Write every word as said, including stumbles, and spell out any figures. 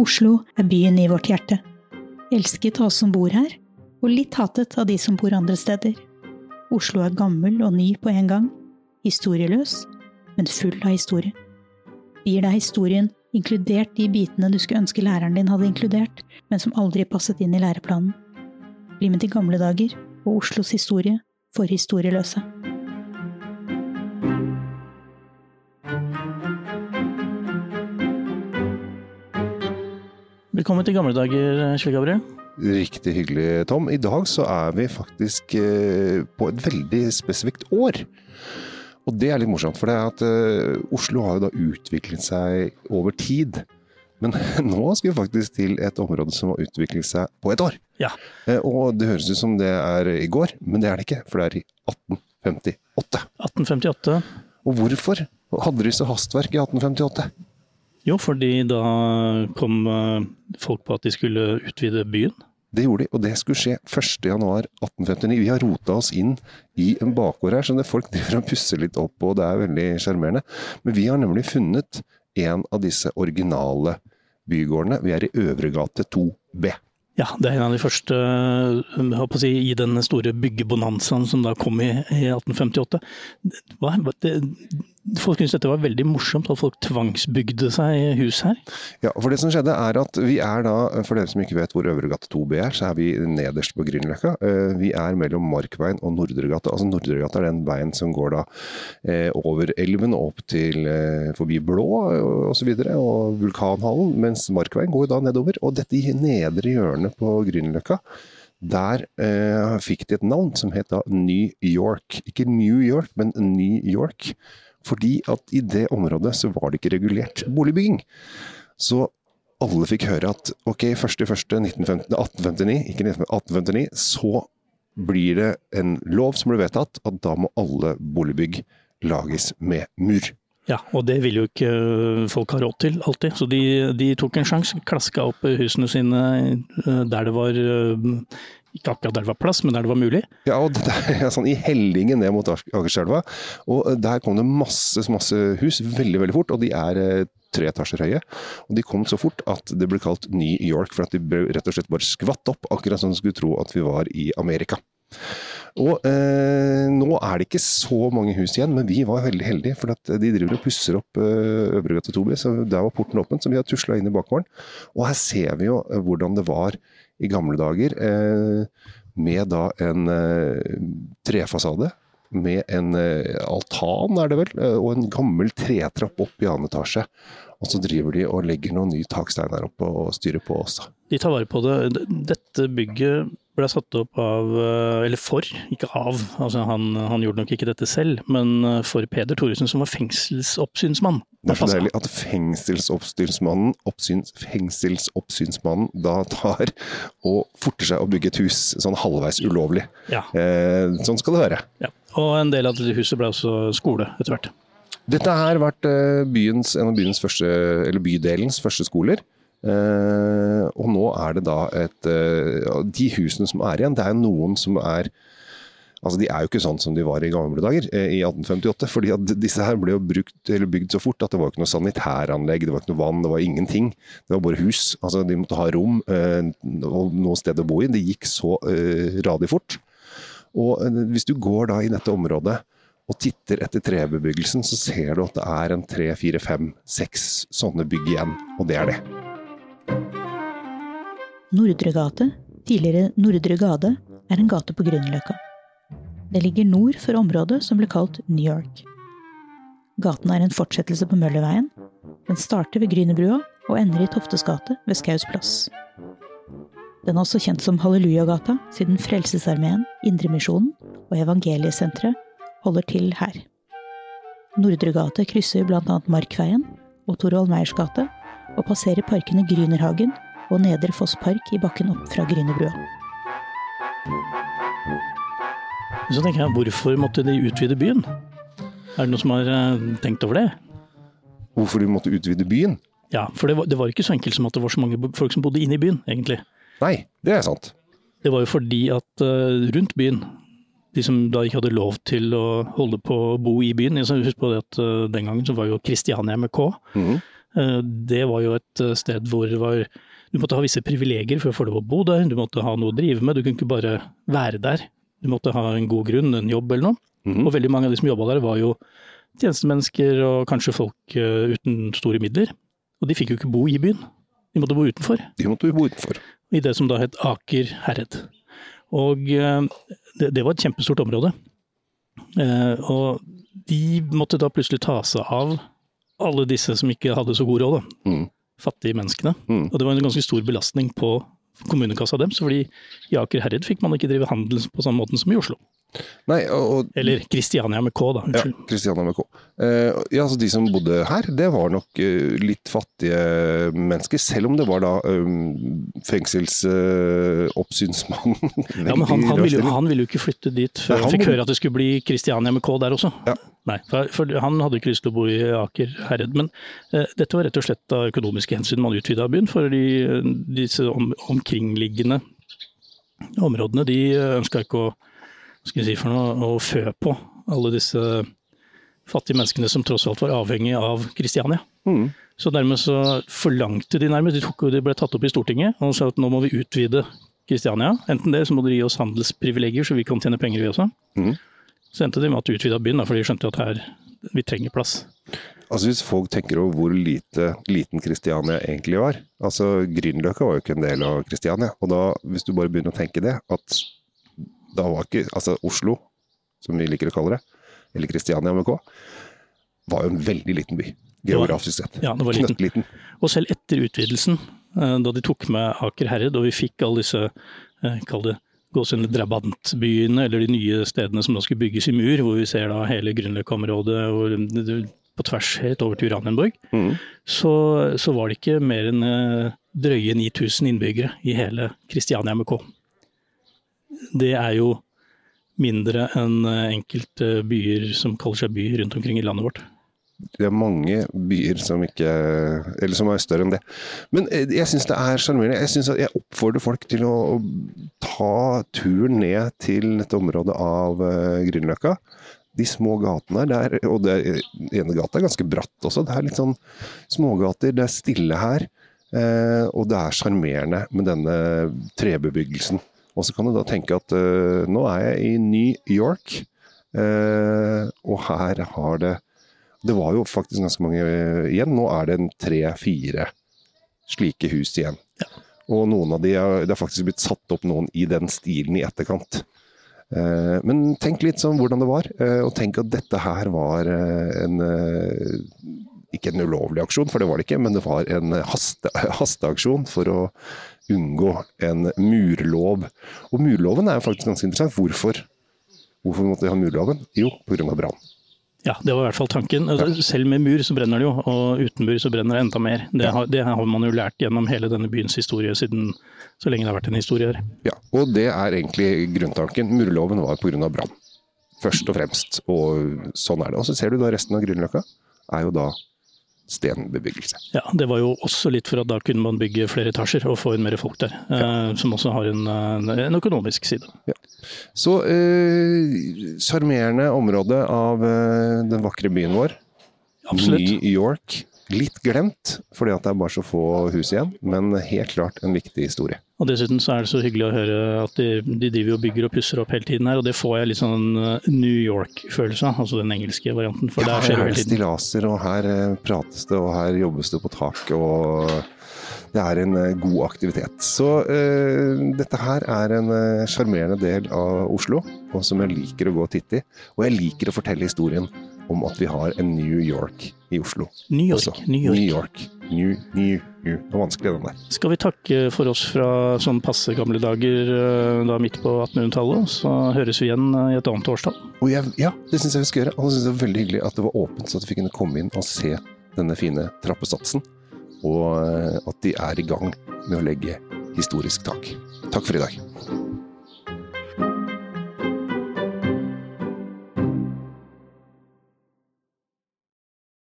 Oslo er byen I vårt hjerte. Elsket av oss som bor her, og litt hatet av de som bor andre steder. Oslo er gammel og ny på en gang, historieløs, men full av historie. Vi gir deg historien, inkludert de bitene du skulle ønske læreren din hadde inkludert, men som aldri passet inn I læreplanen. Bli med til gamle dager og Oslos historie for historieløse. Velkommen til gamle dager, Kjell Gabriel. Riktig hyggelig, Tom. I dag så er vi faktisk på et veldig spesifikt år. Og det er litt morsomt, for det er at Oslo har jo da utviklet seg over tid. Men nå skal vi faktisk til et område som har utviklet seg på et år. Ja. Og det høres ut som det er I går, men det er det ikke, for det er I atten femtiåtte. atten femtiåtte. Og hvorfor hadde de så hastverk I atten femtiåtte? Jo, fordi da kom folk på at de skulle utvide byen. Det gjorde de, og det skulle skje første januar atten femtini. Vi har rotet oss inn I en bakgård her, så det folk driver og pusser litt opp, og det er veldig sjarmerende. Men vi har nemlig funnet en av disse originale bygårdene. Vi er I Øvre gate to B. Ja, det er en av de første, jeg håper å si, I den store byggebonanzaen som da kom I, I atten femtiåtte. Hva er det? Folk synes dette var veldig morsomt, at folk tvangsbygde seg hus her. Ja, for det som skjedde er at vi er da, for dere som ikke vet hvor Øvre gate to B er, så er vi nederst på Grünerløkka. Vi er mellom Markveien og Nordre gate. Altså Nordre gate er den veien som går da over elven og opp til forbi Blå og så videre, og vulkanhallen, mens Markveien går da nedover. Og dette nedre hjørnet på Grünerløkka, der eh, fikk de et navn som heter New York. Ikke New York, men New York. Fordi at I det området så var det ikke regulert boligbygging. Så alle fikk høre at ok, første januar atten femtini, så blir det en lov som ble vedtatt at da må alle boligbygg lages med mur. Ja, og det vil jo ikke folk ha råd til alltid. Så de, de tok en sjans, klaska opp husene sine der det var... Ikke akkurat der det var plass, men der det var mulig. Ja, og det er sånn I hellingen ned mot Akerskjelva. Og der kom det masse, masse hus veldig, veldig fort, og de er tre etasjer høye. Og de kom så fort at det ble kalt New York, for at de ble rett og slett bare skvatt opp, akkurat som de skulle tro at vi var I Amerika. Og eh, nå er det ikke så mange hus igjen, men vi var veldig heldige, for at de driver og pusser opp eh, Øvre gate to B, så der var porten åpen, så vi har tuslet inn I bakgården. Og her ser vi jo hvordan det var I gamle dager, eh, med da en eh, trefasade, med en eh, altan er det vel, og en gammel tretrapp opp I annen etasje. Og så driver de og legger noen nye takstein der oppe og styrer på også. De tar vare på det. Dette bygget ble satt opp av, eller for, ikke av, altså han, han gjorde nok ikke dette selv, men for Peder Thoresen som var fengselsoppsynsmann. Det er så deilig at fengselsoppsynsmannen, oppsyns, fengselsoppsynsmannen da tar og forter seg å bygge et hus sånn halvveis ulovlig. Ja. Eh, sånn skal det være. Ja. Og en del av dette huset ble også skole etter hvert. Dette har vært byens, en av byens første, eller bydelens første skoler, eh, og nå er det da et, de husene som er igjen, det er noen som er, altså de er jo ikke sånn som de var I gamle dager eh, I atten femtiåtte, fordi at disse her ble jo brukt, eller bygd så fort at det var ikke noe sanitæranlegg, det var ikke noe vann, det var ingenting, det var bare hus, altså de måtte ha rom eh, og noe sted å bo I, det gikk så eh, radig fort, og eh, hvis du går da I dette området, og titter etter trebebyggelsen, så ser du at det er en tre, fire, fem, seks sånne bygg igjen, og det er det. Nordre gate, tidligere Nordre gate, er en gate på Grünerløkka. Det ligger nord for området som ble kalt New York. Gaten er en fortsettelse på Mølleveien. Den starter ved Grünerbrua og ender I Toftesgata ved Väskåhusplats. Den er også kjent som Halleluja-gata, siden Frelsesarmeen, Indre Misjonen og evangeliecentret holder til her. Nordre gate krysser blant annet Markveien og Torolf Mersgatan og passerer parkene Grünerhagen og Nedre Foss park I bakken opp fra Grünerbrua. Så tenker jeg, hvorfor måtte de utvide byen? Er det noen som har tenkt over det? Hvorfor de måtte utvide byen? Ja, for det var, det var ikke så enkelt som at det var så mange folk som bodde inne I byen, egentlig. Nei, det er sant. Det var jo fordi at uh, rundt byen de som da ikke hadde lov til å holde på å bo I byen. Husk på det at den gangen så var jo Kristiania med K. Mm. Det var jo et sted hvor var, du måtte ha visse privilegier for å få lov å bo der, du måtte ha noe å drive med, du kunne ikke bare være der. Du måtte ha en god grunn, en jobb eller noe. Mm-hmm. Og veldig mange av de som jobbet der var jo tjenestemennesker og kanskje folk uten store midler. Og de fikk jo ikke bo i byen. De måtte bo utenfor. De måtte jo bo utenfor. I det som da het Aker Herred. Og det, det var et kjempestort område. Og de måtte da plutselig ta seg av alle disse som ikke hadde så god råd. Mm. Fattige menneskene. Mm. Og det var en ganske stor belastning på kommunekassa dem, så fordi i Aker Herred fikk man ikke drive handel på samme måten som i Oslo. Nei, og, eller Kristiania med K da, unnskyld. Ja, Kristiania med K. Eh, ja, så de som bodde her, det var nok eh, litt fattige mennesker, selv om det var da eh, fengselsoppsynsmannen. Eh, ja, men han, han, ville, han ville jo ikke flytte dit før Nei, han fikk høre at det skulle bli Kristiania med K der også. Ja. Nei, for, for han hadde ikke lyst til å bo i Aker Herred, men eh, dette var rett og slett av økonomiske hensyn man utvidet av byen, for de, disse om, omkringliggende områdene, de ønsket ikke å skal jeg si for noe, å fø på alle disse fattige menneskene som tross alt var avhengige av Kristiania. Mm. Så dermed så forlangte de nærmest, de, tok, de ble tatt opp i Stortinget og sa at nå må vi utvide Kristiania. Enten det, så må de gi oss handelsprivilegier så vi kan tjene penger vi også. Mm. Så endte de med at de utvidet byen, da, for de skjønte at her, vi trenger plass. Altså hvis folk tenker over hvor lite, liten Kristiania egentlig var, altså Grünerløkka var jo ikke en del av Kristiania, og da, hvis du bare begynner å tenke det, at da var ikke, altså Oslo, som vi liker å kalle det, eller Kristiania med K, var jo en veldig liten by, geografisk sett. Ja, det var liten. Knøttliten. Og selv etter utvidelsen, da de tok med Aker Herred, og vi fikk alle disse, kall det, gåsende drabantbyene, eller de nye stedene som da skulle bygges i mur, hvor vi ser da hele Grünerløkka-området og på tvers helt over til Uranienborg, mm. så, så var det ikke mer enn drøye ni tusen innbyggere i hele Kristiania med K. Det er jo mindre enn enkelte byer som kaller seg byer rundt omkring i landet vårt. Det er mange byer som ikke, eller som er større enn det. Men jeg synes det er sjarmerende. Jeg synes at jeg oppfordrer folk til å, å ta turen ned til dette området av Grünerløkka. De små gatene her, der, og det, ene gata er ganske bratt også. Det er litt sånn smågater, det er stille her, og det er sjarmerende med denne trebebyggelsen. Og så kan du da tenke at uh, nå er jeg i New York, uh, og her har det, det var jo faktisk ganske mange uh, igjen, nå er det en tre-fire slike hus igjen. Ja. Og noen av de, er, det har faktisk blitt satt opp noen i den stilen i etterkant. Uh, men tenk litt sånn hvordan det var, uh, og tenk at dette her var uh, en, uh, ikke en ulovlig aksjon, for det var det ikke, men det var en haste, hasteaksjon for å unngå en murlov. Og murloven er faktisk ganske interessant. Hvorfor? Hvorfor måtte de ha murloven? Jo, på grunn av brann. Ja, det var i hvert fall tanken. Selv med mur så brenner det jo, og uten mur så brenner det enda mer. Det, ja. har, det har man jo lært gjennom hele denne byens historie siden så lenge det har vært en historie her. Ja, og det er egentlig grunntanken. Murloven var på grunn av brann, først og fremst. Og sånn er det. Og så ser du da resten av Grünerløkka er jo da stenbebyggelse. Ja, det var jo også litt for at da kunne man bygge flere etasjer og få inn mer folk der, ja. eh, som også har en, en økonomisk side. Ja. Så sjarmerende eh, område av eh, den vakre byen vår. Absolutt. New York. Litt glemt, fordi at det er bare så få hus igjen, men helt klart en viktig historie. Og dessuten så er det så hyggelig å høre at de, de driver og bygger og pusser opp hele tiden her, og det får jeg litt sånn New York-følelse, altså den engelske varianten, for ja, der skjer det hele tiden. Her er det stilaser, og her prates det, og her jobbes det på taket, og det er en god aktivitet. Så uh, dette her er en sjarmerende del av Oslo, og som jeg liker å gå og titte i, og jeg liker å fortelle historien om at vi har en New York i Oslo. New York, også. New York. New York. New, new, new. Det var vanskelig den der. Skal vi takke for oss fra sånn passe gamle dager da midt på attenhundretallet, så høres vi igjen i et annet årstall. Og jeg, ja, det synes jeg vi skal gjøre. Og jeg synes det var veldig hyggelig at det var åpent, så at vi kunne komme inn og se denne fine trappesatsen, og at de er i gang med å legge historisk tak. Takk for i dag.